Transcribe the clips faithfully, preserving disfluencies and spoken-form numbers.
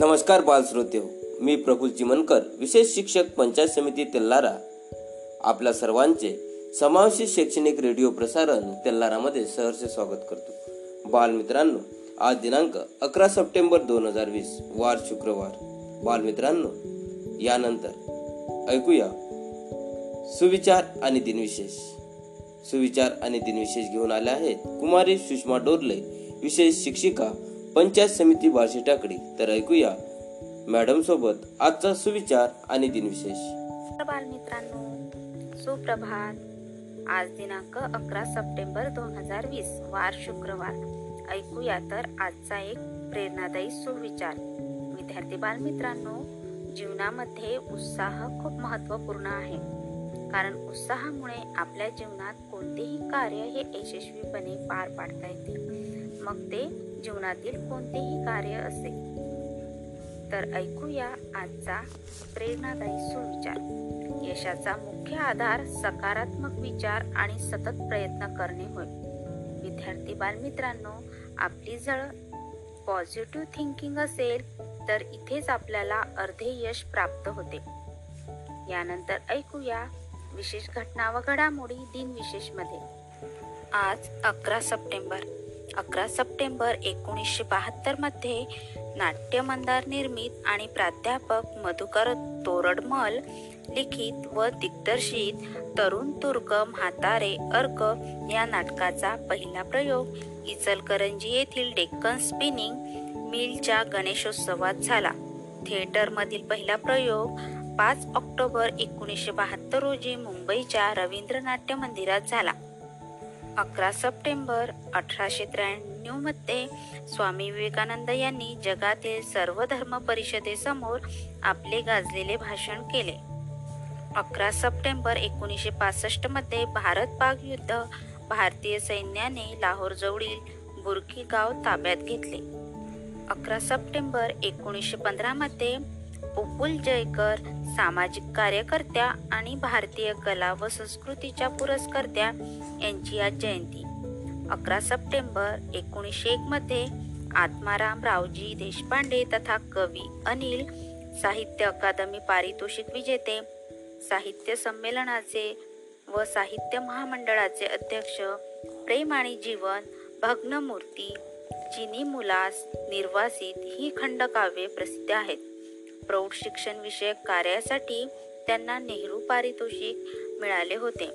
नमस्कार बालश्रोते, मी प्रफुल्ल जी मनकर, विशेष शिक्षक, पंचायत समिती तेल्हारा. आपल्या सर्वांचे समावेशित शैक्षणिक रेडिओ प्रसारण तेल्हारामध्ये सहर्ष स्वागत करतो. बालमित्रांनो, आज दिनांक अकरा सप्टेंबर दोन हजार वीस वार शुक्रवार. बालमित्रांनो, यानंतर ऐकूया सुविचार आणि दिनविशेष. सुविचार आणि दिनविशेष घेऊन आले आहेत कुमारी सुषमा डोरले, विशेष शिक्षिका, पंचायत समिती बार्शी टाकडी. तर ऐकूया मॅडम सोबत आजचा सुविचार आणि दिनविशेष. बालमित्रांनो, सुप्रभात. आज दिनांक अकरा सप्टेंबर दोन हजार वीस वार शुक्रवार. ऐकूया तर आजचा एक प्रेरणादायी सुविचार. विद्यार्थी बालमित्रांनो, जीवनामध्ये उत्साह खूप महत्त्वपूर्ण आहे, कारण उत्साहामुळे आपल्या जीवनात कोणतेही कार्य हे यशस्वीपणे पार पाडता येते, मग ते जीवनातील कोणतेही कार्य असेल. तर ऐकूया आजचा प्रेरणादायी सुविचार. यशाचा मुख्य आधार सकारात्मक विचार आणि सतत प्रयत्न करणे होय. विद्यार्थी बालमित्रांनो, आपली जर पॉझिटिव्ह थिंकिंग असेल तर इथेच आपल्याला अर्धे यश प्राप्त होते. यानंतर ऐकूया विशेष घटना व घडामोडी दिनविशेषमध्ये. आज अकरा सप्टेंबर अकरा सप्टेंबर एकोणीसशे बहात्तरमध्ये नाट्यमंदार निर्मित आणि प्राध्यापक मधुकर तोरडमल लिखित व दिग्दर्शित तरुण तुर्क म्हातारे अर्क या नाटकाचा पहिला प्रयोग इचलकरंजी येथील डेक्कन स्पिनिंग मिलच्या गणेशोत्सवात झाला. थिएटरमधील पहिला प्रयोग पाच ऑक्टोबर एकोणीसशे बहात्तर रोजी मुंबईच्या रवींद्र नाट्य मंदिरात झाला. अकरा सप्टेंबर अठराशे त्र्याण्णवमध्ये स्वामी विवेकानंद यांनी जगातील सर्व धर्म परिषदेसमोर आपले गाजलेले भाषण केले. अकरा सप्टेंबर एकोणीसशे पासष्टमध्ये भारत पाक युद्ध भारतीय सैन्याने लाहोरजवळील बुरकी गाव ताब्यात घेतले. अकरा सप्टेंबर एकोणीसशे पंधरामध्ये पुपुल जयकर, सामाजिक कार्यकर्त्या आणि भारतीय कला व संस्कृतीच्या पुरस्कर्त्या यांची आज जयंती. अकरा सप्टेंबर एकोणीसशे एकमध्ये आत्माराम रावजी देशपांडे तथा कवी अनिल साहित्य अकादमी पारितोषिक विजेते, साहित्य संमेलनाचे व साहित्य महामंडळाचे अध्यक्ष, प्रेम आणि जीवन, भग्नमूर्ती, चिनी मुलास, निर्वासित ही खंडकाव्ये प्रसिद्ध आहेत. प्रौढ शिक्षण विषयक कार्यासाठी त्यांना नेहरू पारितोषिक मिळाले होते.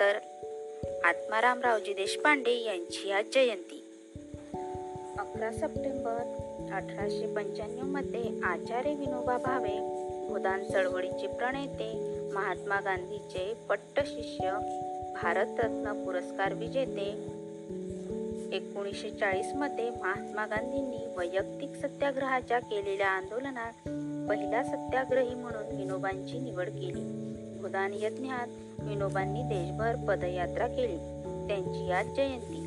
तर आत्माराम रावजी देशपांडे यांची आज जयंती. अकरा सप्टेंबर अठराशे पंच्याण्णव मध्ये आचार्य विनोबा भावे, भूदान चळवळीचे प्रणेते, महात्मा गांधीचे पट्टशिष्य, भारतरत्न पुरस्कार विजेते, एकोणीसशे चाळीस मध्ये महात्मा गांधींनी वैयक्तिक सत्याग्रहाच्या केलेल्या आंदोलनात पहिला सत्याग्रही म्हणून विनोबांची निवड केली. भूदान यज्ञात विनोबांनी देशभर पदयात्रा केली. त्यांची आज जयंती.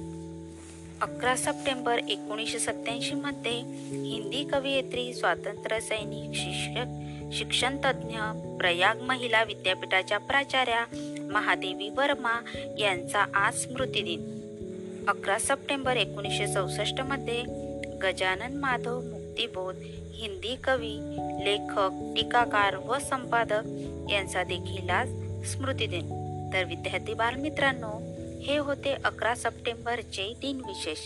अकरा सप्टेंबर एकोणीसशे सत्याऐंशी मध्ये हिंदी कवयित्री, स्वातंत्र्य सैनिक, शिक्षक, शिक्षणतज्ञ, प्रयाग महिला विद्यापीठाच्या प्राचार्या महादेवी वर्मा यांचा आज स्मृतिदिन. अकरा सप्टेंबर एकोणीसशे चौसष्ट मध्ये गजानन माधव मुक्तिबोध, हिंदी कवी, लेखक, टीकाकार व संपादक यांचा देखील आज स्मृतिदिन. तर विद्यार्थी बालमित्रांनो, हे होते अकरा सप्टेंबरचे दिनविशेष.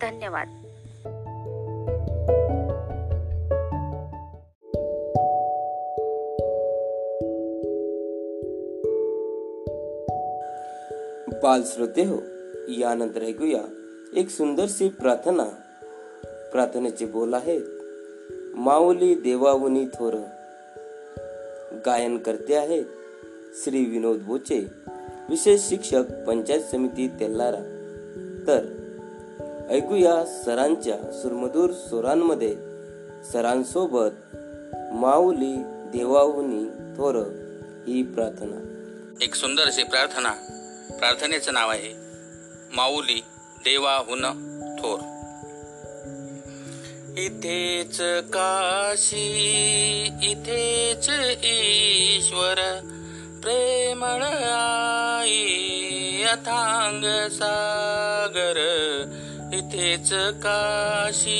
धन्यवाद. बाल श्रोते हो, यानंतर ऐकूया एक सुंदरशी प्रार्थना. प्रार्थनेचे बोल आहेत माऊली देवावुनी थोर. गायन करते आहेत श्री विनोद बोचे, विशेष शिक्षक, पंचायत समिती तेल्हारा. तर ऐकूया सरांच्या सुरमधूर स्वरांमध्ये सरांसोबत माऊली देवावुनी थोर ही प्रार्थना. एक सुंदरशी प्रार्थना. प्रार्थनेचं नाव आहे माऊली देवाहुन थोर. इथेच काशी इथेच ईश्वर, प्रेमळ आई अथांग सागर. इथेच काशी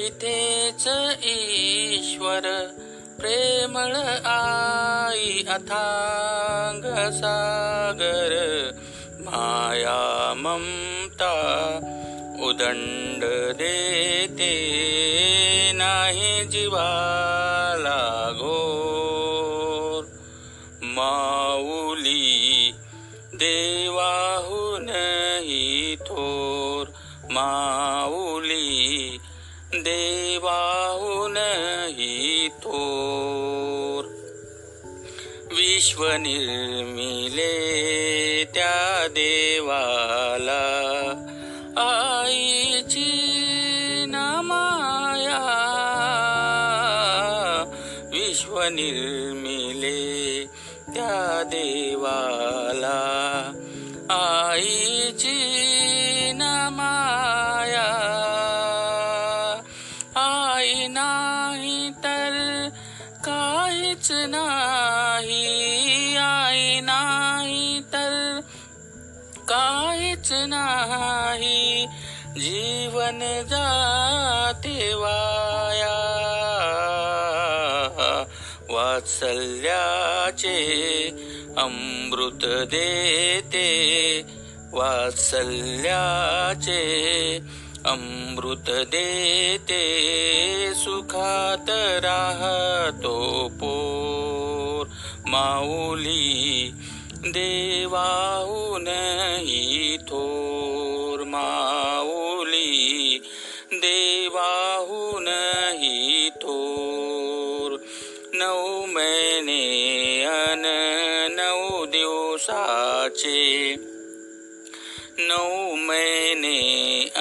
इथेच ईश्वर प्रेमळ आई अथांग सागर माया ममता उदंड देते नाही जीवाला घोर माऊली देवाहून ही थोर माऊली देवाहून ही थोर विश्व निर्मिले त्या देवाला आईची ना माया विश्व निर्मिले त्या देवाला आईची ना माया आई नाही तर काहीच नाही आई नाही तर काहीच नाही जीवन जाते वाया वात्सल्याचे अमृत देते वात्सल्याचे अमृत देते सुखात राहतो पोर माऊली देवाहून ही थोर माऊली देवाहून ही थोर नऊ महिने अन नऊ दिवसाचे नऊ महिने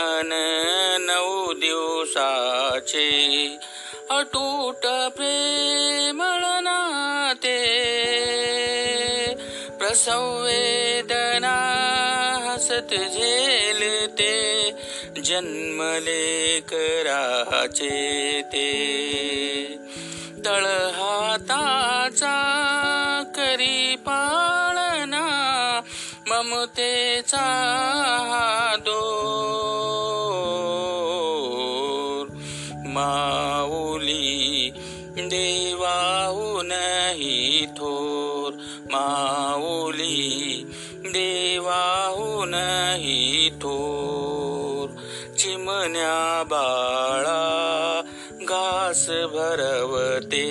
अन नऊ दिवसाचे अटूट प्रेमळ नाते संवेदना हसत झेलते जन्मले कराचे ते तळहाताचा करी पाळना ममतेचा हा दोर माऊली देवाहून ही थोर माऊली देवाहून ही थोर चिमण्या बाळा घास भरवते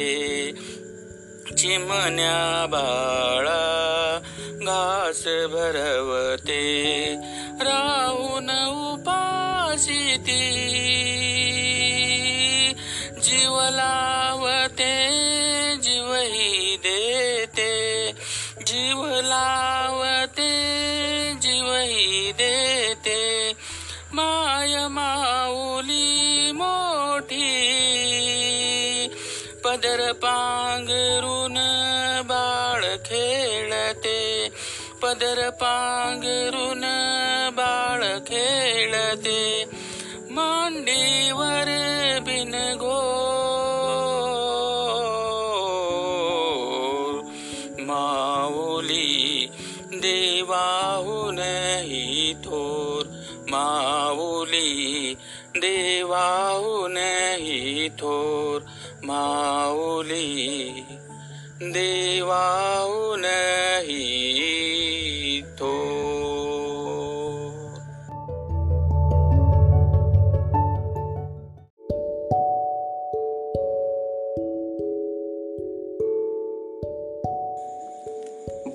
चिमण्या बाळा घास भरवते राहून उपाशी ती जीव लावते जीवही देते जीव लावते जीवही देते माय माऊली मोठी पदर पांघरून बाळ खेळते पदर पांघरून बाळ खेळते मांडीवर बिनगोर माऊली देवाहून ही थोर माऊली देवाहून ही थोर माऊली देवाहून ही थोर.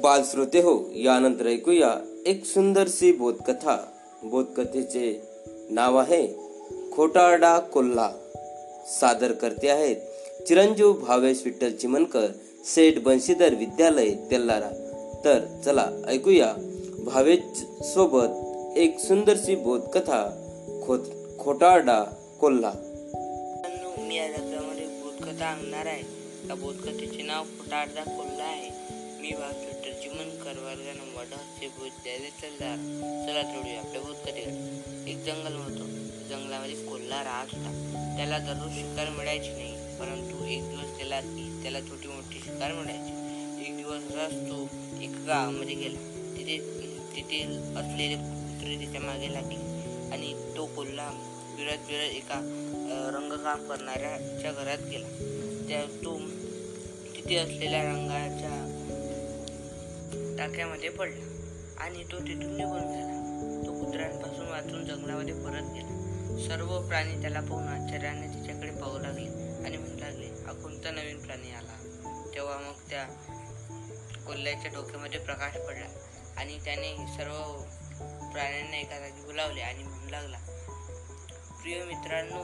बालश्रोते हो, यानंतर ऐकूया एक सुंदरशी बोधकथा. बोधकथेचे नाव आहे खोटारडा कोल्हा. सादर करते आहेत चिरंजीव भावेश विठ्ठल चिमनकर, शेठ बंशीधर विद्यालय तेल्हारा. तर चला ऐकूया भावेश सोबत एक सुंदरशी बोधकथा खो खोटारडा कोल्हा. मी आज आपल्यामध्ये बोधकथा आणणार आहे. त्या बोधकथेचे नाव खोटारडा कोल्हा आहे. मी भाग चिमनकर वर्ग नंबर दहाचे विद्यालय तेल्हारा. चला थोडी आपल्या बोधकथेकडे. एक जंगल होतं. जंगलामध्ये कोल्हा राहत होता. त्याला दररोज शिकार मिळायची नाही, परंतु एक दिवस त्याला त्याला छोटी मोठी शिकार मिळायची. एक दिवस तो एका गावामध्ये गेला. तिथे तिथे असलेले कुत्रे त्याच्या मागे लागले आणि तो कोल्हा फिरत फिरत एका रंगकाम करणाऱ्याच्या घरात गेला. त्या तो तिथे असलेल्या रंगाच्या टाक्यामध्ये पडला आणि तो तिथून निघून गेला. तो कुत्र्यांपासून वाचून जंगलामध्ये परत गेला. सर्व प्राणी त्याला पाहून आश्चर्याने तिच्याकडे पाहू लागले आणि म्हणू लागले, हा कोणता नवीन प्राणी आला. तेव्हा मग त्या कोल्ह्याच्या डोक्यामध्ये प्रकाश पडला आणि त्याने सर्व प्राण्यांना एका जागी बोलावले आणि म्हणू लागला, प्रिय मित्रांनो,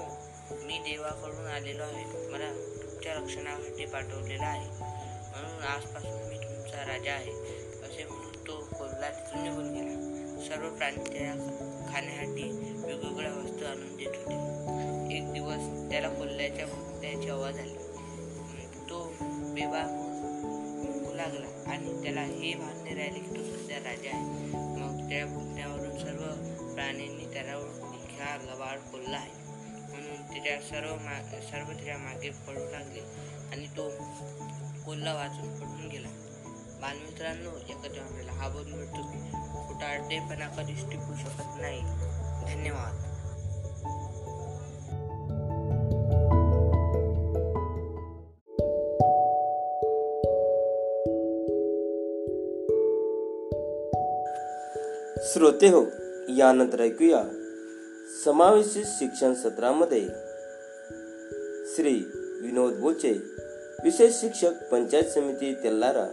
मी देवाकडून आलेलो आहे. मला तुमच्या रक्षणासाठी पाठवलेला आहे. म्हणून आजपासून मी तुमचा राजा आहे, असे म्हणून तो कोल्हा तिथून निघून गेला. सर्व प्राणी त्याला खाण्यासाठी वेगवेगळ्या वस्तू आणून देत होते. एक दिवस त्याला कोल्ह्याच्या भुंकण्याची आवाज आली. तो बेबा भुंकू लागला आणि त्याला हे भान नाही राहिले की तो सध्या राजा आहे. मग त्या भुंकण्यावरून सर्व प्राण्यांनी त्याला ओळखले, हा लबाड कोल्हा आहे. म्हणून त्याच्या सर्व मा सर्व त्याच्या मागे पडू लागले आणि तो कोल्हा वाचून पडून गेला. बालमित्रांनो, एकत्र आपल्याला हा बोध मिळतो की खोटारडेपणा कधीच टिकू शकत नाही. धन्यवाद. श्रोते हो, यानंतर ऐकूया समावेशित शिक्षण सत्रामध्ये श्री विनोद बोचे, विशेष शिक्षक, पंचायत समिती तेल्हारा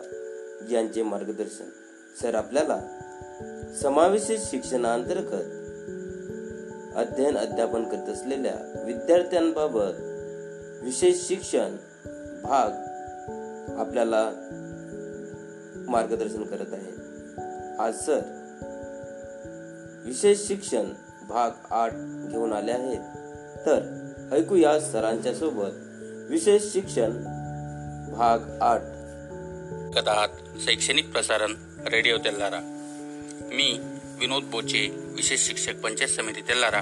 यांचे मार्गदर्शन. सर आपल्याला समावेशित शिक्षणाअंतर्गत अध्ययन अध्यापन करत असलेल्या विद्यार्थ्यांबाबत विशेष शिक्षण भाग आपल्याला मार्गदर्शन करत आहेत. आज सर विशेष शिक्षण भाग आठ घेऊन आले आहेत. तर ऐकूया सरांच्या सोबत विशेष शिक्षण भाग आठ. कदाचित शैक्षणिक प्रसारण रेडिओ तेल्हारा. मी विनोद बोचे, विशेष शिक्षक, पंचायत समिती तेल्हारा.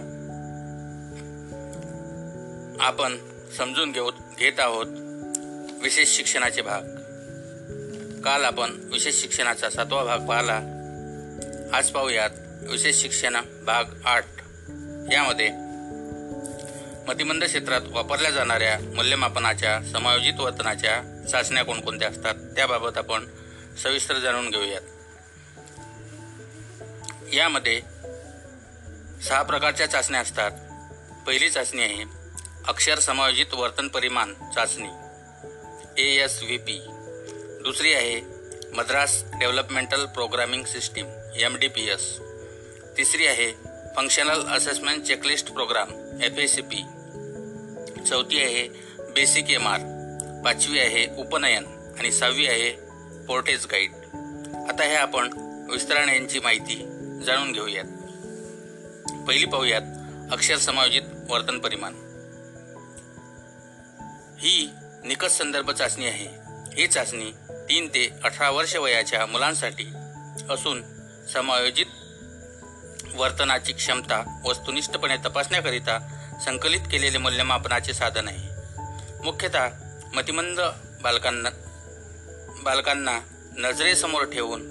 आपण समजून घेऊ घेत आहोत विशेष शिक्षणाचे भाग. काल आपण विशेष शिक्षणाचा सातवा भाग पाहिला. आज पाहूयात विशेष शिक्षण भाग आठ. यामध्ये मतिमंद क्षेत्रात वापरल्या जाणाऱ्या मूल्यमापनाच्या समायोजित वर्तनाच्या चाचण्या कोणकोणत्या असतात त्याबाबत आपण सविस्तर जाणून घेऊयात. यामध्ये सहा प्रकारच्या चाचण्या असतात. पहिली चाचणी आहे अक्षर समायोजित वर्तन परिमाण चाचणी, ए एस व्ही पी. दुसरी आहे Madras developmental programming system, M D P S. तिसरी आहे functional assessment checklist program, F A C P. चौथी आहे बेसिक एम आर. पाचवी आहे उपनयन आणि सहावी आहे पोर्टेसीज गाइड. आता हे आपण विस्ताराने यांची माहिती जाणून घेऊयात. पहिली पाहूयात अक्षर समायोजित वर्तन परिमाण. ही निकट संदर्भ चाचणी आहे. ही चाचणी तीन ते अठरा वर्ष वयाच्या मुलांसाठी असून समायोजित वर्तनाची क्षमता वस्तुनिष्ठपणे तपासण्याकरिता संकलित केलेले मूल्यमापनाचे साधन आहे. मुख्यतः मतिमंद बालकांना बालकांना नजरेसमोर ठेवून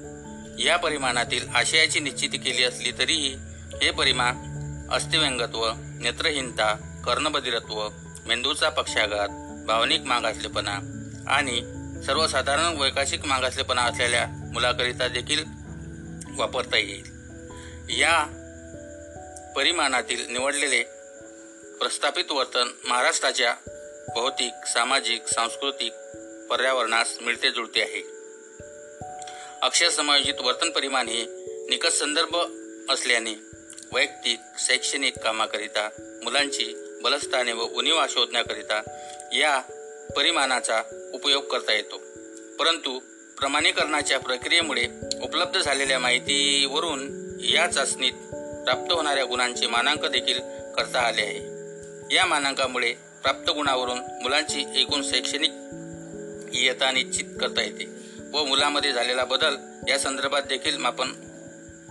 या परिमाणातील आशयाची निश्चिती केली असली तरीही हे परिमाण अस्थिव्यंगत्व, नेत्रहीनता, कर्णबधिरत्व, मेंदूचा पक्षाघात, भावनिक मागासलेपणा आणि सर्वसाधारण वैकाशिक मागासलेपणा असलेल्या मुलाकरिता देखील वापरता येईल. या परिमाणातील निवडलेले प्रस्थापित वर्तन महाराष्ट्राच्या भौतिक, सामाजिक, सांस्कृतिक पर्यावरणास मिळते जुळते आहे. अक्षर समायोजित वर्तन परिमाण हे निकट संदर्भ असल्याने वैयक्तिक शैक्षणिक कामाकरिता मुलांची बलस्थाने व उणीवा शोधण्याकरिता या परिमाणाचा उपयोग करता येतो. परंतु प्रमाणीकरणाच्या प्रक्रियेमुळे उपलब्ध झालेल्या माहितीवरून या चाचणीत प्राप्त होणाऱ्या गुणांचे मानांक देखील करता आले आहे. या मानांकामुळे प्राप्त गुणावरून मुलांची एकूण शैक्षणिक इयत्ता निश्चित करता येते व मुलामध्ये झालेला बदल या संदर्भात देखील मापन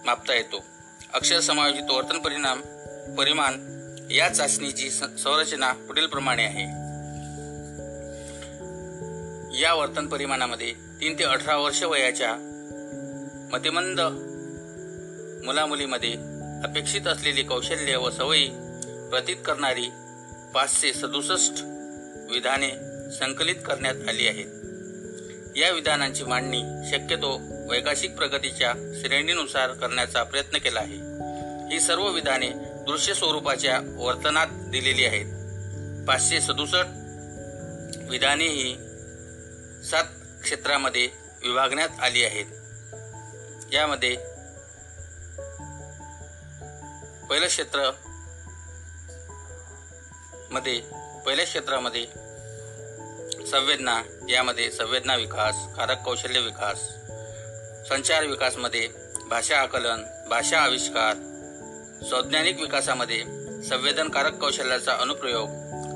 मापता येतो. अक्षर समायोजित वर्तन परिणाम परिमाण या चाचणीची संरचना पुढीलप्रमाणे आहे. या वर्तन परिमाणामध्ये तीन ते अठरा वर्ष वयाच्या मतिमंद मुलामुलीमध्ये अपेक्षित असलेली कौशल्य व सवयी प्रतीत करणारी पाचशे सदुसष्ट विधाने संकलित करण्यात आली आहेत. या विधानांची मांडणी शक्यतो वैकाशिक प्रगतीच्या श्रेणीनुसार करण्याचा प्रयत्न केला आहे. ही सर्व विधाने दृश्य स्वरूपाच्या वर्तनात दिलेली आहेत. पाचशे सदुसष्ट विधाने ही सात क्षेत्रामध्ये विभागण्यात आली आहेत. यामध्ये पहिलं क्षेत्र मध्ये पहिल्या क्षेत्रामध्ये संवेदना, यामध्ये संवेदना विकास, कारक कौशल्य विकास, संचार विकासमध्ये भाषा आकलन, भाषा आविष्कार, संज्ञानिक विकासामध्ये संवेदनकारक कौशल्याचा अनुप्रयोग,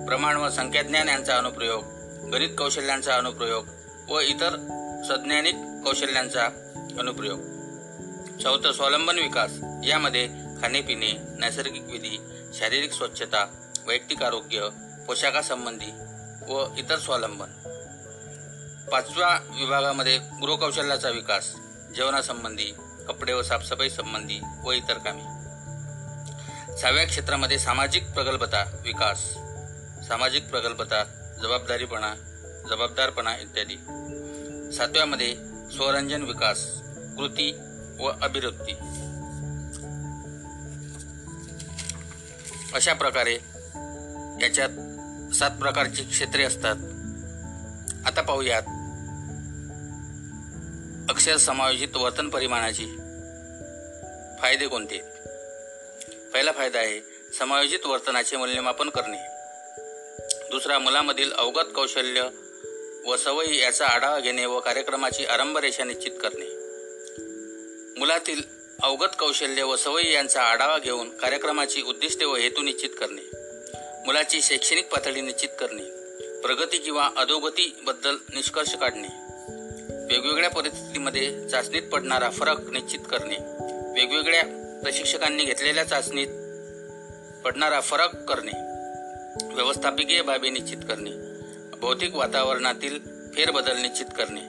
प्रमाण व संख्याज्ञान यांचा अनुप्रयोग, गणित कौशल्यांचा अनुप्रयोग व इतर संज्ञानिक कौशल्यांचा अनुप्रयोग. चौथं स्वावलंबन विकास, यामध्ये खाणेपिणे, नैसर्गिक विधी, शारीरिक स्वच्छता, वैयक्तिक आरोग्य, पोशाखासंबंधी व इतर स्वावलंबन. पाचव्या विभागामध्ये गृहकौशल्याचा विकास, जेवणासंबंधी, कपडे व साफसफाई संबंधी व इतर कामे. सहाव्या क्षेत्रामध्ये सामाजिक प्रगल्भता विकास, सामाजिक प्रगल्भता, जबाबदारीपणा, जबाबदारपणा इत्यादी. सातव्यामध्ये स्वरंजन विकास, कृती व अभिव्यक्ती. अशा प्रकारे याच्यात सात प्रकारची क्षेत्रे असतात. आता पाहूयात अक्षर समायोजित वर्तन परिमाणाची फायदे कोणते. पहिला फायदा आहे समायोजित वर्तनाचे मूल्यमापन करणे. दुसरा, मुलामधील अवगत कौशल्य व सवयी याचा आढावा घेणे व कार्यक्रमाची आरंभरेषा निश्चित करणे. मुलातील अवगत कौशल्य व सवयी यांचा आढावा घेऊन कार्यक्रमाची उद्दिष्टे व हेतू निश्चित करणे. मुलाची शैक्षणिक पातळी निश्चित करणे. प्रगती किंवा अधोगतीबद्दल निष्कर्ष काढणे. वेगवेगळ्या परिस्थितीमध्ये चाचणीत पडणारा फरक निश्चित करणे. वेगवेगळ्या प्रशिक्षकांनी घेतलेल्या चाचणीत पडणारा फरक करणे. व्यवस्थापकीय बाबी निश्चित करणे. भौतिक वातावरणातील फेरबदल निश्चित करणे.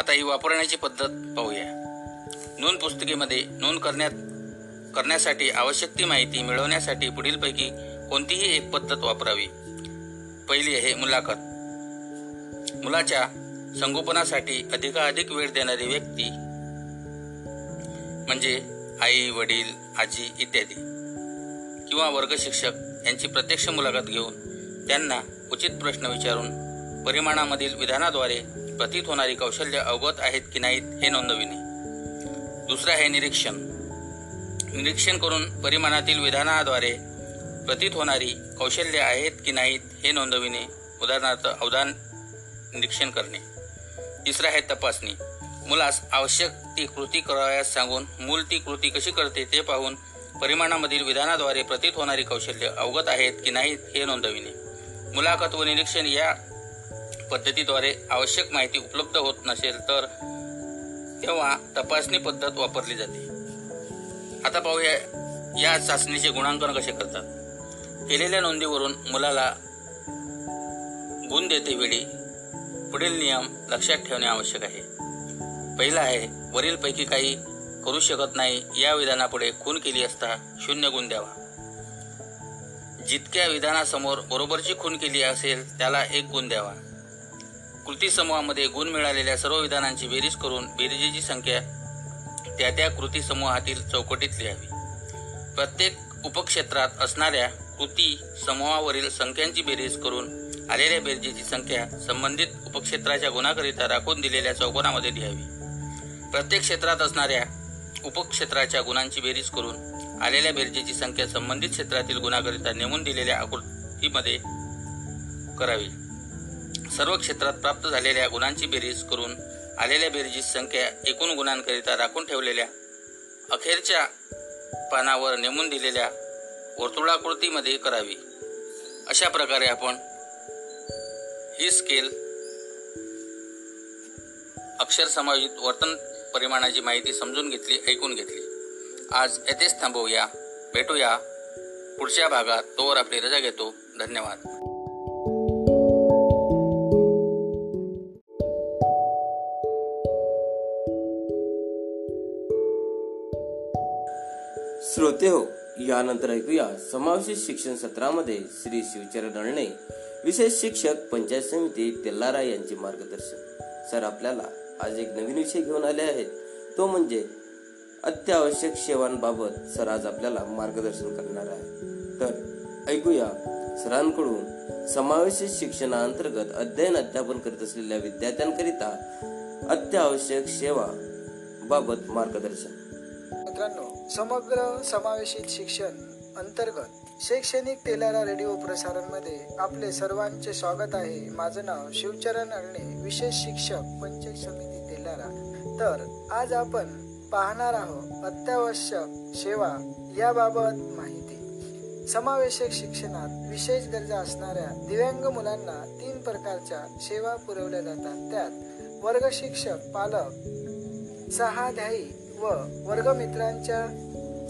आता ही वापरण्याची पद्धत पाहूया. नोंद पुस्तिकेमध्ये नोंद करण्यात करण्यासाठी आवश्यक ती माहिती मिळवण्यासाठी पुढीलपैकी कोणतीही एक पद्धत वापरावी. पहिली आहे मुलाखत. मुलाच्या संगोपनासाठी अधिकाधिक वेळ देणारी व्यक्ती म्हणजे आई, वडील, आजी इत्यादी किंवा वर्ग शिक्षक यांची प्रत्यक्ष मुलाखत घेऊन त्यांना उचित प्रश्न विचारून परिमाणामधील विधानाद्वारे प्रतीत होणारी कौशल्य अवगत आहेत की नाहीत हे नोंदविणे. दुसरा आहे निरीक्षण. निरीक्षण करून परिमाणातील विधानाद्वारे प्रतीत होणारी कौशल्य आहेत की नाहीत हे नोंदविणे, उदाहरणार्थ अवधान निरीक्षण करणे. तिसरा आहे तपासणी. मुलास आवश्यक ती कृती करावयास सांगून मूल ती कृती कशी करते ते पाहून परिमाणामधील विधानाद्वारे प्रतीत होणारी कौशल्य अवगत आहेत की नाहीत हे नोंदविणे. मुलाखत व निरीक्षण या पद्धतीद्वारे आवश्यक माहिती उपलब्ध होत नसेल तर तेव्हा तपासणी पद्धत वापरली जाते. आता पाहूया या चाचणीचे गुणांकन कसे करतात. केलेल्या नोंदीवरून मुलाला गुण देतेवेळी पुढील नियम लक्षात ठेवणे आवश्यक आहे. पहिला आहे वरीलपैकी काही करू शकत नाही या विधानापुढे खूण केली असता शून्य गुण द्यावा. जितक्या विधानासमोर बरोबरची खूण केली असेल त्याला एक गुण द्यावा. कृती समूहामध्ये गुण मिळालेल्या सर्व विधानांची बेरीज करून बेरीजेची संख्या त्या त्या कृती समूहातील चौकटीत लिहावी. प्रत्येक उपक्षेत्रात असणाऱ्या कृती समूहावरील संख्यांची बेरीज करून आलेल्या बेरीजेची संख्या संबंधित उपक्षेत्राच्या गुणाकरिता राखून दिलेल्या चौकोनामध्ये लिहावी. प्रत्येक क्षेत्रात असणाऱ्या उपक्षेत्राच्या गुणांची बेरीज करून आलेल्या बेरीजेची संख्या संबंधित क्षेत्रातील गुणाकरिता नेमून दिलेल्या आकृतीमध्ये करावी. सर्व क्षेत्रात प्राप्त झालेल्या गुणांची बेरीज करून आलेल्या बेरीजची संख्या एकूण गुणांकरिता राखून ठेवलेल्या अखेरच्या पानावर नेमून दिलेल्या वर्तुळाकृतीमध्ये करावी. अशा प्रकारे आपण ही स्केल अक्षर समायोजित वर्तन परिमाणाची माहिती समजून घेतली, ऐकून घेतली. आज येथेच थांबवूया. भेटूया पुढच्या भागात. तोवर आपली रजा घेतो. धन्यवाद. श्रोते हो, यानंतर ऐकूया समावेशित शिक्षण सत्रामध्ये श्री शिवचरण अरणे विशेष शिक्षक पंचायत समिती तेल्हारा यांचे मार्गदर्शन. सर आपल्याला आज एक नवीन विषय घेऊन आले आहेत तो म्हणजे अत्यावश्यक सेवांबाबत सर आज आपल्याला मार्गदर्शन करणार आहे. तर ऐकूया सरांकडून समावेशित शिक्षणाअंतर्गत अध्ययन अध्यापन करीत असलेल्या विद्यार्थ्यांकरिता अत्यावश्यक सेवा बाबत मार्गदर्शन. समग्र समावेशित शिक्षण अंतर्गत शैक्षणिक तेल्हारा रेडिओ प्रसारण मध्ये आपले सर्वांचे स्वागत आहे. माझं नाव शिवचरण अरणे, विशेष शिक्षक पंचायत समिती तेल्हारा. तर आज आपण पाहणार आहोत अत्यावश्यक सेवा याबाबत माहिती. समावेशक शिक्षणात विशेष गरजा असणाऱ्या दिव्यांग मुलांना तीन प्रकारच्या सेवा पुरवल्या जातात. त्यात वर्ग शिक्षक, पालक, सहाध्यायी व वर्गमित्रांच्या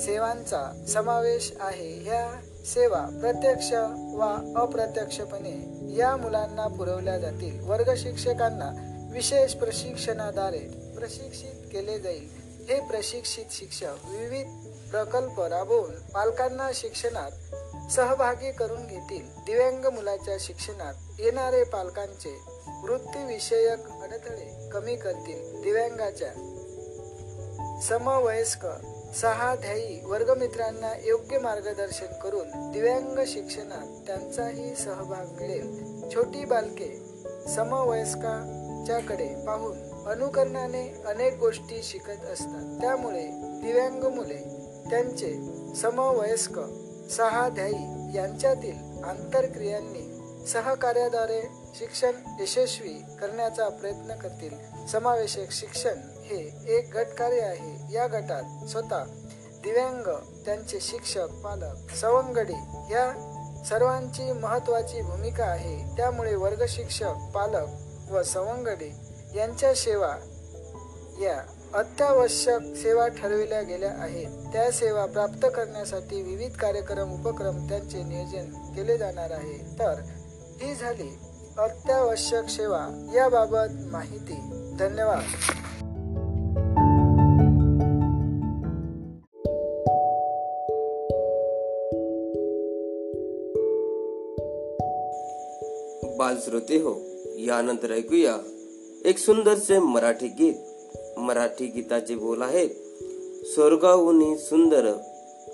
सेवांचा समावेश आहे. ह्या सेवा प्रत्यक्ष वा अप्रत्यक्षपणे या मुलांना पुरवल्या जातील. वर्ग शिक्षकांना विशेष प्रशिक्षणाद्वारे प्रशिक्षित केले जाईल. हे प्रशिक्षित शिक्षक विविध प्रकल्प राबवून पालकांना शिक्षणात सहभागी करून घेतील. दिव्यांग मुलाच्या शिक्षणात येणारे पालकांचे वृत्तीविषयक अडथळे कमी करतील. दिव्यांगाच्या समवयस्क सहाध्यायी वर्गमित्रांना योग्य मार्गदर्शन करून दिव्यांग शिक्षणात त्यांचाही सहभाग मिळेल. छोटी बालके समवयस्काच्याकडे पाहून अनुकरणाने अनेक गोष्टी शिकत असतात. त्यामुळे दिव्यांग मुले त्यांचे समवयस्क सहाध्यायी यांच्यातील आंतरक्रियांनी सहकार्याद्वारे शिक्षण यशस्वी करण्याचा प्रयत्न करतील. समावेशक शिक्षण हे एक गट कार्य आहे. या गटात स्वतः दिव्यांग, त्यांचे शिक्षक, पालक, सवंगडी या सर्वांची महत्त्वाची भूमिका आहे. त्यामुळे वर्ग शिक्षक, पालक व सवंगडी यांच्या सेवा या अत्यावश्यक सेवा ठरविल्या गेल्या आहेत. त्या सेवा प्राप्त करण्यासाठी विविध कार्यक्रम, उपक्रम त्यांचे नियोजन केले जाणार आहे. तर ही झाली अत्यावश्यक सेवा याबाबत माहिती. धन्यवाद. बाल श्रोते हो, यानंतर ऐकूया एक सुंदरसे मराठी गीत. मराठी गीताचे बोल आहेत स्वर्गाहून सुंदर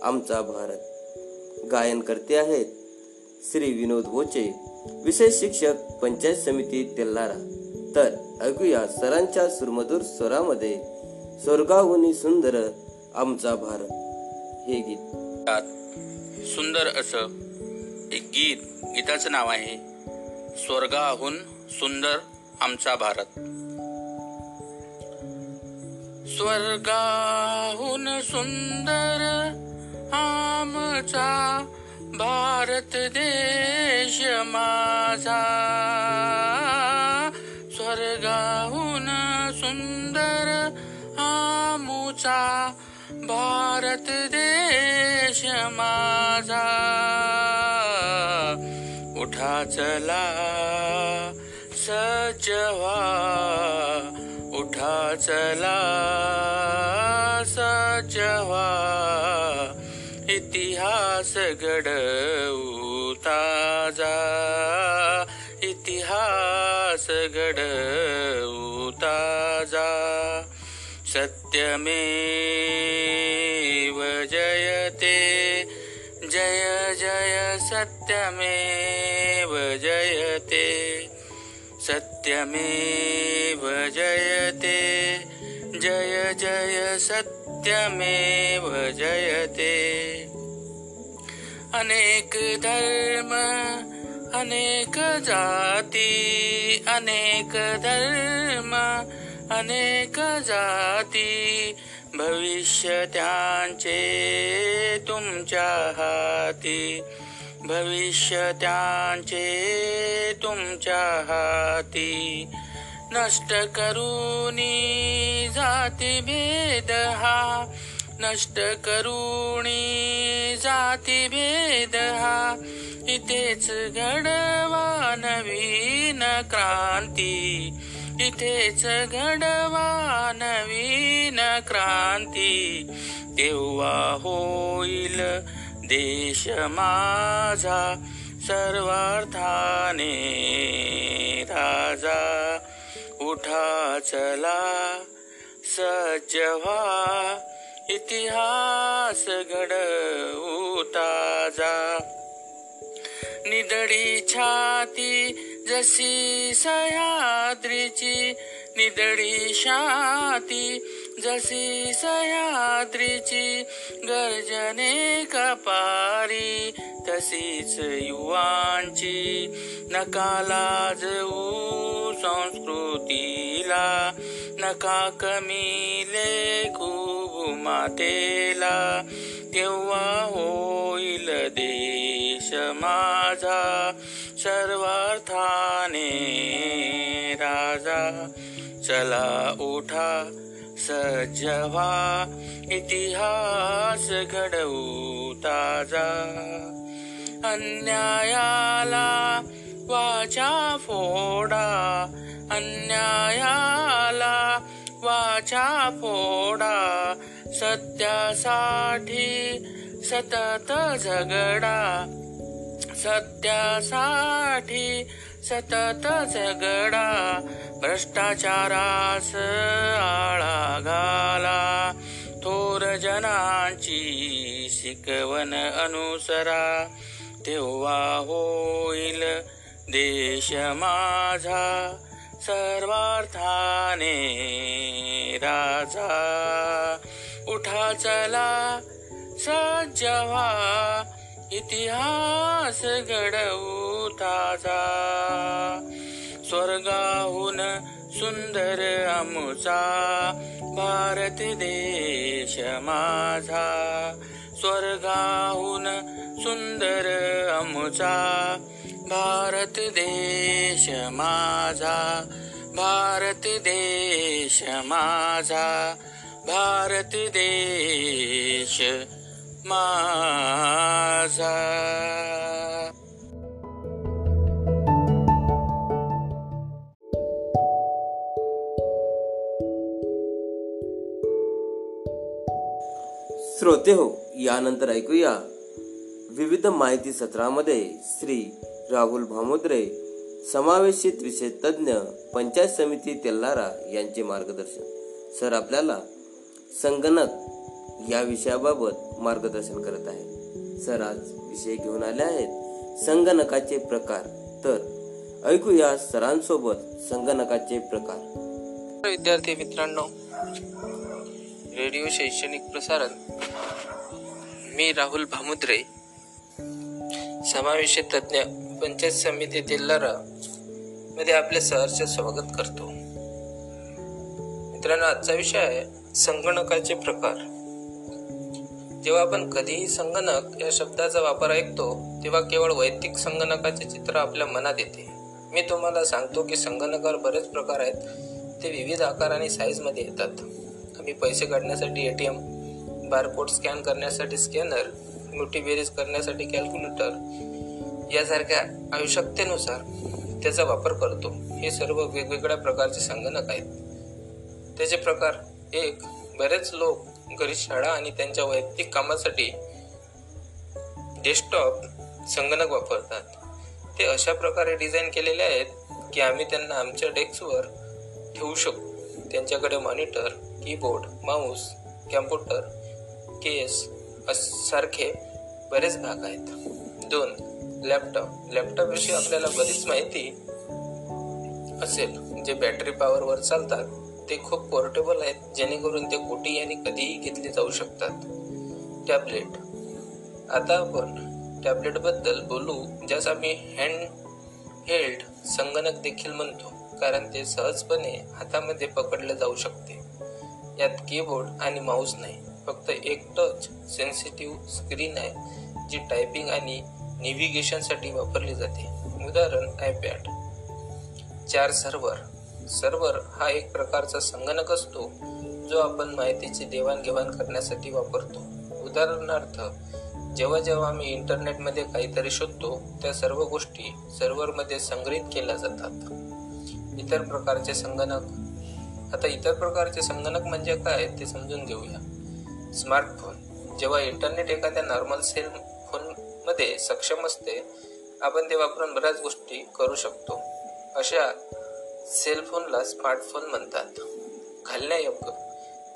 आमचा भारत. गायन करते आहेत श्री विनोद बोचे, विशेष शिक्षक पंचायत समिती तेल्हारा. तर ऐकूया सरांच्या सुरमधुर स्वरामध्ये स्वर्गाहून सुंदर आमचा भारत हे गीत. सुंदर असं एक गीत, गीताचं नाव आहे स्वर्गाहून सुंदर आमचा भारत. स्वर्गाहून सुंदर आमचा भारत देश माझा, स्वर्गाहून सुंदर आमचा भारत देश माझा. उठा चला सजवा, उठा चला सजवा, इतिहास घडवू ताजा, इतिहास घडवू ताजा. सत्यमेव जयते, जय जय सत्यमेव जयते, सत्यमेव जयते, जय जय सत्यमेव जयते. अनेक धर्म अनेक जाती, अनेक धर्म अनेक जाती, भविष्य त्यांचे तुमच्या हाती, भविष्य त्यांचे तुमच्या हाती. नष्ट करूनी जाती भेद हा, नष्ट करूनी जाती भेद हा, इथेच घडवा नवीन क्रांती, इथेच तेच घडवा नवीन क्रांती, तेव्हा होईल देश माझा सर्वार्थाने राजा. उठा चला सज्ज व्हा, इतिहास घडवू ताजा. निधडी छाती जशी सह्याद्रीची, निधडी छाती जशी सह्याद्रीची, गर्जने कपारी तशीच युवांची. नका लाजवू संस्कृतीला, नका कमी लेखू मातेला, तेव्हा होईल देश माझा सर्वार्थाने राजा. चला उठा सज्ज व्हा, इतिहास घडवू ताजा. अन्यायाला वाचा फोडा, अन्यायाला वाचा फोडा, सत्यासाठी सतत झगडा, सत्यासाठी सतत झगडा. भ्रष्टाचारास आळा घाला, थोर जनांची शिकवण अनुसरा, तेव्हा होईल देश माझा सर्वार्थाने राजा. उठा चला सज्ज व्हा, इतिहास घडवू ताजा. स्वर्गाहून सुंदर आमचा भारत देश माझा, स्वर्गाहून सुंदर आमचा भारत देश माझा, भारत देश माझा, भारत देश माझा. श्रोते हो, यानंतर ऐकूया विविध माहिती सत्रामध्ये श्री राहुल भामुद्रे समावेशित विषय तज्ज्ञ पंचायत समिती तेल्हारा यांचे मार्गदर्शन. सर आपल्याला संगणक या विषयाबाबत मार्गदर्शन करत आहे. सर आज विषय घेऊन आले आहेत संगणकाचे प्रकार, तर ऐकूया सरांसोबत संगणकाचे प्रकार. विद्यार्थी मित्रांनो, रेडिओ शैक्षणिक प्रसारण, मी राहुल भामुद्रे समावेश तज्ज्ञ पंचायत समिती तेल्हारा मध्ये आपल्या सहर्ष स्वागत करतो. मित्रांनो, आजचा विषय आहे संगणकाचे प्रकार. जेव्हा आपण कधीही संगणक या शब्दाचा वापर ऐकतो तेव्हा केवळ वैयक्तिक संगणकाचे चित्र आपल्या मनात येते. मी तुम्हाला सांगतो की संगणकावर बरेच प्रकार आहेत, ते विविध आकार आणि साईजमध्ये येतात. आम्ही पैसे काढण्यासाठी A T M, barcode scan करण्यासाठी स्कॅनर, मोठी बेरीज करण्यासाठी कॅल्क्युलेटर यासारख्या आवश्यकतेनुसार त्याचा वापर करतो. हे सर्व वेगवेगळ्या प्रकारचे संगणक आहेत. त्याचे प्रकार एक, बरेच लोक घरी, शाळा आणि त्यांच्या वैयक्तिक कामासाठी डेस्कटॉप संगणक वापरतात. ते अशा प्रकारे डिझाईन केलेले आहेत की आम्ही त्यांना आमच्या डेस्कवर ठेवू शकतो. त्यांच्याकडे monitor, keyboard, mouse, computer, case सारखे बरेच भाग आहेत. दोन, लॅपटॉप. लॅपटॉपविषयी आपल्याला बरीच माहिती असेल. जे बॅटरी पॉवरवर चालतात, ते खूप पोर्टेबल आहेत, जेणेकरून ते कुठेही आणि कधीही घेतले जाऊ शकतात. टॅबलेट. आता आपण टॅबलेटबद्दल बोलू, ज्यास आम्ही हँडहेल्ड संगणक देखील म्हणतो, कारण ते सहजपणे हातामध्ये पकडले जाऊ शकते. यात कीबोर्ड आणि माऊस नाही, फक्त एक टच सेन्सिटिव्ह स्क्रीन आहे जी टायपिंग आणि नेव्हिगेशनसाठी वापरली जाते. उदाहरण, आयपॅड. चार, सर्व्हर. सर्व्हर हा एक प्रकारचा संगणक असतो जो आपण माहितीची देवाणघेवाण करण्यासाठी वापरतो. उदाहरणार्थ, जेव्हा जेव्हा आम्ही इंटरनेटमध्ये काहीतरी शोधतो, त्या सर्व गोष्टी सर्व्हरमध्ये संग्रहित केल्या जातात. इतर प्रकारचे संगणक. आता इतर प्रकारचे संगणक म्हणजे काय ते समजून घेऊया. स्मार्टफोन. जेव्हा इंटरनेट एखाद्या नॉर्मल सेल फोनमध्ये सक्षम असते, आपण ते वापरून बऱ्याच गोष्टी करू शकतो. अशा सेलफोनला स्मार्टफोन म्हणतात. घालण्यायोग्य.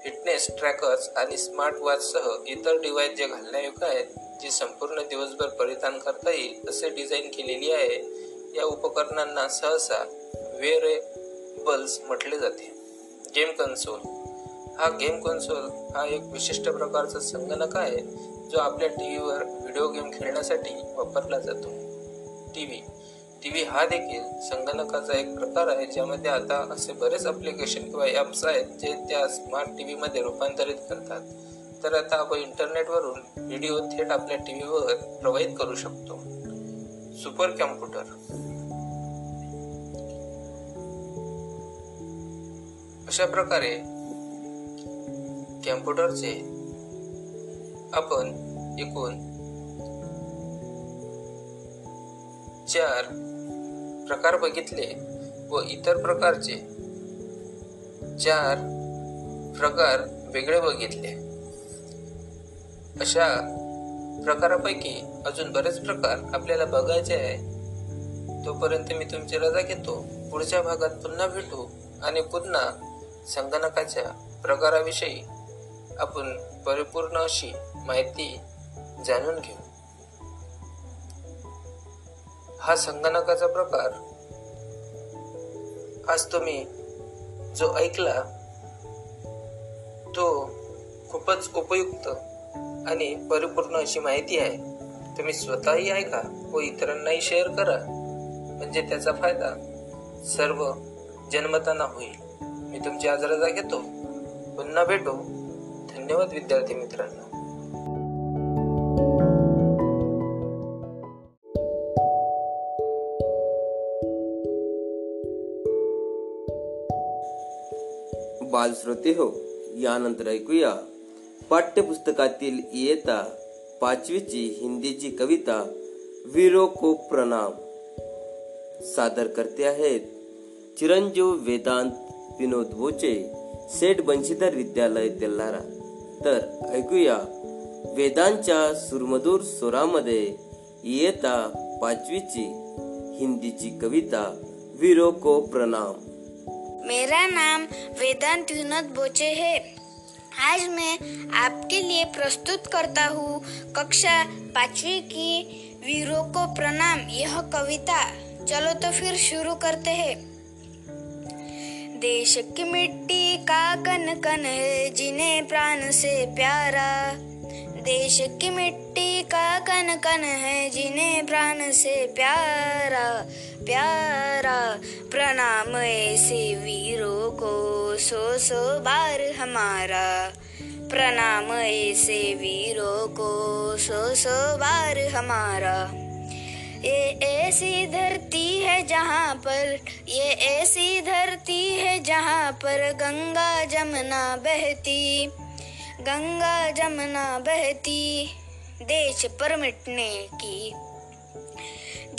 फिटनेस ट्रॅकर्स आणि स्मार्ट वॉचसह इतर डिव्हाइस जे घालण्यायोग्य आहेत, जी संपूर्ण दिवसभर परिधान करता येईल असे डिझाईन केलेली आहे. या उपकरणांना सहसा वेअरेबल्स म्हटले जाते. Game console. हा गेम कन्सोल हा एक विशिष्ट प्रकारचा संगणक आहे जो आपल्या टी व्हीवर व्हिडिओ गेम खेळण्यासाठी वापरला जातो. T V. टी व्ही हा देखील संगणकाचा एक प्रकार आहे, ज्यामध्ये आता असे बरेच ॲप्लिकेशन किंवा ॲप्स आहेत जे त्या स्मार्ट टी व्हीमध्ये रूपांतरित करतात. तर आता आपण इंटरनेटवरून व्हिडिओ थेट आपल्या टी व्हीवर प्रवाहित करू शकतो. Super computer. अशा प्रकारे कॉम्प्युटरचे आपण एकूण चार प्रकार बघितले व इतर प्रकारचे चार प्रकार वेगळे बघितले. अशा प्रकारापैकी अजून बरेच प्रकार आपल्याला बघायचे आहे. तोपर्यंत मी तुमची रजा घेतो. पुढच्या भागात पुन्हा भेटू आणि पुन्हा संगणकाच्या प्रकाराविषयी आपण परिपूर्ण अशी माहिती जाणून घेऊ. हा संगणकाचा प्रकार आज तुम्ही जो ऐकला तो खूपच उपयुक्त आणि परिपूर्ण अशी माहिती आहे. तुम्ही स्वतःही ऐका व इतरांनाही शेअर करा, म्हणजे त्याचा फायदा सर्व जनमतांना होईल. मी तुमची आज रजा घेतो. पुन्हा भेटू. धन्यवाद विद्यार्थी मित्रांनो. बालश्रोते हो, यानंतर ऐकूया पाठ्यपुस्तकातील इयत्ता पाचवीची हिंदीची कविता वीरों को प्रणाम. सादर करते आहेत चिरंजीव वेदांत विनोद बोचे, शेठ बंशीधर विद्यालय तेल्हारा. तर ऐकूया वेदांच्या सुरमधूर स्वरामध्ये इयत्ता पाचवीची हिंदीची कविता वीरों को प्रणाम. मेरा नाम वेदांत विनोद बोचे है. आज मैं आपके लिए प्रस्तुत करता हूँ कक्षा पाँचवीं की वीरों को प्रणाम यह कविता. चलो तो फिर शुरू करते हैं. देश की मिट्टी का कन कन है, जिन्हें प्राण से प्यारा. देश की मिट्टी का कन कन है, जिन्हें प्राण से प्यारा प्यारा. प्रणाम ऐसे वीरों को सो सो बार हमारा. प्रणाम ऐसे वीरों को सो सो बार हमारा. ये ऐसी धरती है जहाँ पर, ये ऐसी धरती है जहाँ पर गंगा जमुना बहती, गंगा जमुना बहती. देश पर मिटने की,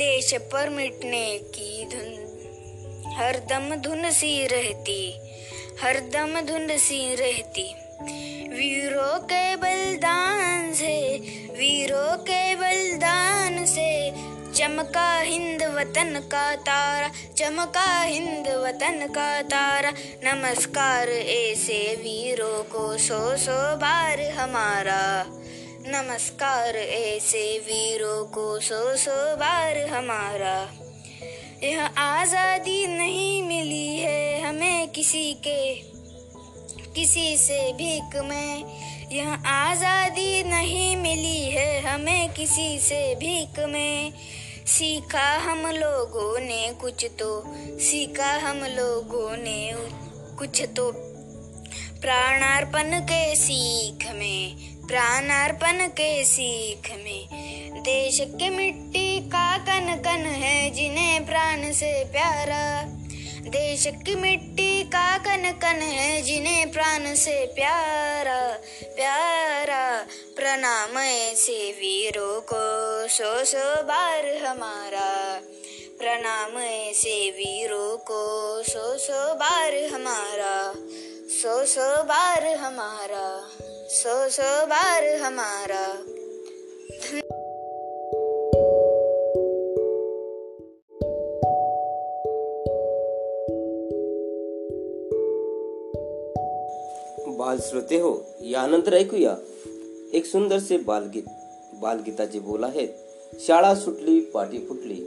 देश पर मिटने की धुन हरदम धुन सी रहती, हरदम धुन सी रहती. वीरों के बलिदान से, वीरों के बलिदान से चमका हिंद वतन का तारा, चमका हिंद वतन का तारा. नमस्कार ऐसे वीरों को सो सो बार हमारा. नमस्कार ऐसे वीरों को सो सो बार हमारा. यह आज़ादी नहीं मिली है हमें किसी के, किसी से भीख में. यह आज़ादी नहीं मिली है हमें किसी से भीख में. सीखा हम लोगों ने कुछ तो, सीखा हम लोगों ने कुछ तो प्राणार्पण के सीख में, प्राणार्पण के सीख में. देश के मिट्टी का कन कन है, जिन्हें प्राण से प्यारा. देश की मिट्टी का कन कन है, जिन्हें प्राण से प्यारा प्यारा. प्रणाम ऐसे वीरों को सो सो बार हमारा. प्रणाम ऐसे वीरों को, सो सो बार हमारा, सो सो बार हमारा, सो सो बार हमारा। बाल श्रोते हो, यानंतर ऐकूया एक सुंदरसे बालगीत। बालगीताचे बोल आहेत, शाळा सुटली पाटी फुटली।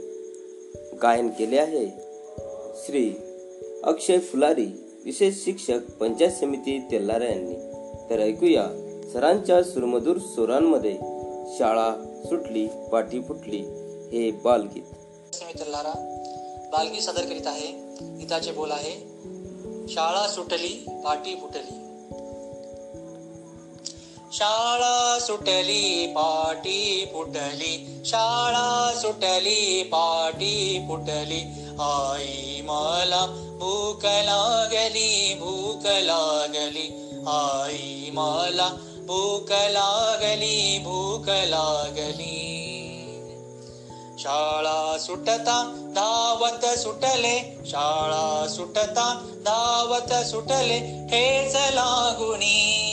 गायन केले आहे श्री अक्षय फुलारी, विशेष शिक्षक, पंचायत समिती तेल्हारा यांनी। तर ऐकूया सरांच्या सुरमधुर सुरांमध्ये शाळा सुटली पाटी फुटली हे बालगीत। समिती तेल्हारा बालगीत सादर करीत आहे। गीताचे बोल आहे, शाळा सुटली पाटी फुटली। शाळा सुटली पाटी फुटली, शाळा सुटली पाटी फुटली। आई मला भूक लागली, भूक लागली। आई मला भूक लागली, भूक लागली। शाळा सुटता धावत सुटले, शाळा सुटता धावत सुटले। हेच लागुनी,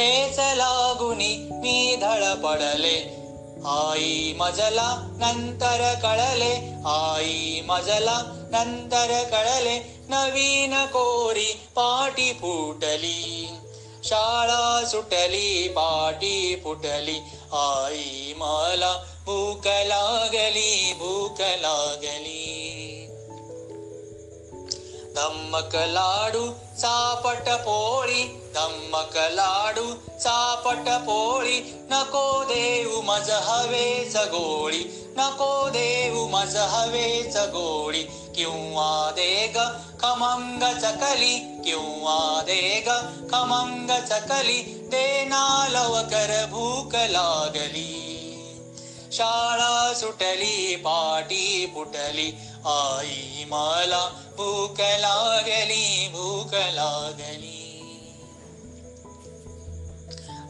हेच लागुनी मी धडपडले। आई मजला नंतर कळले, आई मजला नंतर कळले। नवीन कोरी पाटी फुटली, शाळा सुटली पाटी फुटली। आई मला भूक लागली, भूक लागली। धम्मक लाडू चापट पोळी, धम्मक लाडू चापट पोळी। नको देऊ मज हवेच गोळी, नको देऊ मज हवेच गोळी। किंवा दे ग खमंग चकली, किंवा दे ग खमंग चकली। दे ना लवकर भूक लागली। शाळा सुटली पाटी फुटली, आई मला भूक लागली, भूक लागली।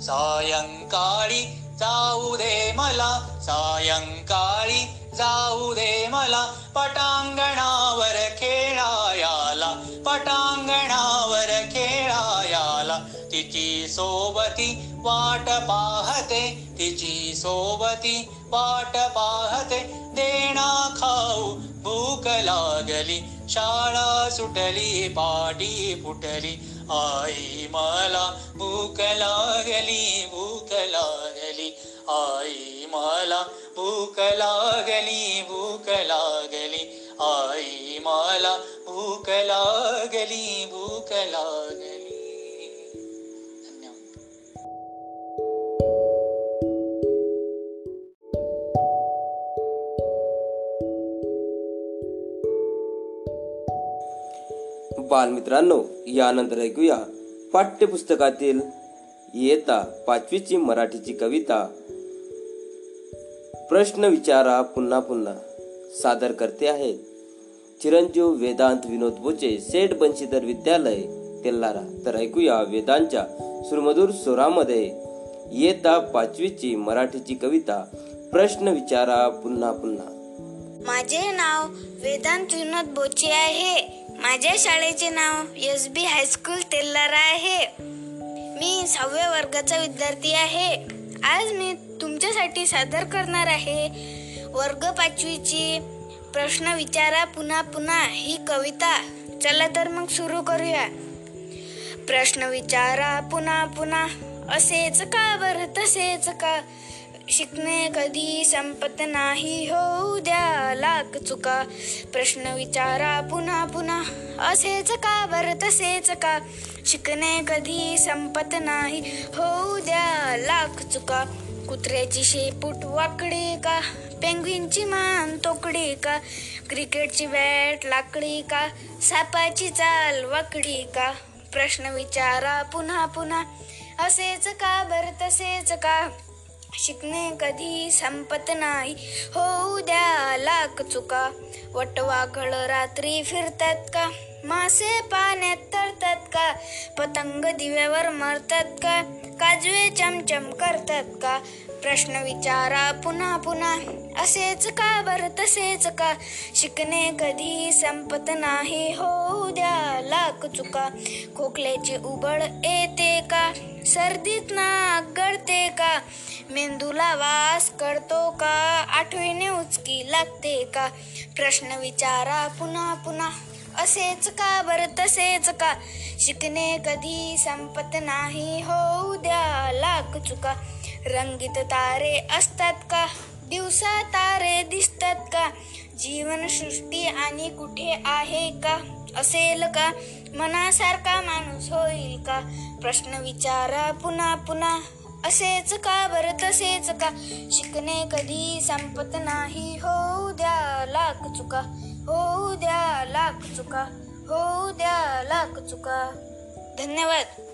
सायंकाळी जाऊ दे मला, सायंकाळी जाऊ दे मला। पटांगणावर खेळायाला, पटांगणावर खेळायाला। तिची सोबती वाट पाहते, तिची सोबती वाट पाहते। देणा खाऊ भूक लागली, शाळा सुटली पाटी फुटली। आई मला भूक लागली, भूक लागली। आई मला भूक लागली, भूक लागली। आई मला भूक लागली, भूक लागली। बालमित्रांनो, यानंतर ऐकूया पाठ्यपुस्तकातील इयत्ता पाचवीची मराठीची कविता प्रश्न विचारा पुन्हा पुन्हा। सादर करते आहेत चिरंजीव, वेदांत विनोद बोचे, शेठ बंशीधर विद्यालय तेल्हारा। तर ऐकूया वेदांतच्या सुरमधुर स्वरामध्ये इयत्ता पाचवीची मराठीची कविता प्रश्न विचारा पुन्हा पुन्हा। माझे नाव वेदांत विनोद बोचे आहे। माझ्या शाळेचे नाव एस बी हायस्कूल तेल्हारा आहे। मी सहाव्या वर्गाचा विद्यार्थी आहे। आज मी तुमच्यासाठी सादर करणार आहे वर्ग पाचवीची प्रश्न विचारा पुन्हा पुन्हा ही कविता। चला तर मग सुरू करूया। प्रश्न विचारा पुन्हा पुन्हा, असेच का बरं तसेच का? शिकणे कधी संपत नाही, होऊ द्या लाख चुका। प्रश्न विचारा पुन्हा पुन्हा, असेच का बरं तसेच का? शिकणे कधी संपत नाही, होऊ द्या लाख चुका। कुत्र्याची शेपूट वाकडी का, पेंग्विनची मान तोकडी का? क्रिकेटची बॅट लाकडी का, सापाची चाल वाकडी का? प्रश्न विचारा पुन्हा पुन्हा, असेच का बरं तसेच का? शिकणे कधी संपत नाही, होऊ द्या लाख चुका। वटवाघळ रात्री फिरतात का, मासे पाण्यात तरतात का, पतंग दिव्यावर मरतात का, काजवे चमचम करतात का, प्रश्न विचारा पुन्हा पुन्हा, असेच का बरं तसेच का, शिकणे कधी संपत नाही, होऊ द्या लाख चुका, खोकल्याची उबळ येते का, सर्दीत नाक गळते का, मेंदूला वास कळतो का, आठवीने उचकी लागते का, प्रश्न विचारा पुन्हा पुन्हा, असेच का बरं तसेच का, शिकणे कधी संपत नाही, होऊ द्या लाख चुका, रंगीत तारे असतात का, दिवसा तारे दिसतात का, जीवनसृष्टी आणि कुठे आहे का, असेल का, मनासारखा माणूस होईल का, प्रश्न विचारा पुन्हा पुन्हा, असेच का बरं तसेच का, शिकणे कधी संपत नाही, होऊ द्या लाख चुका, होऊ द्या लाख चुका, होऊ द्या लाख चुका. धन्यवाद.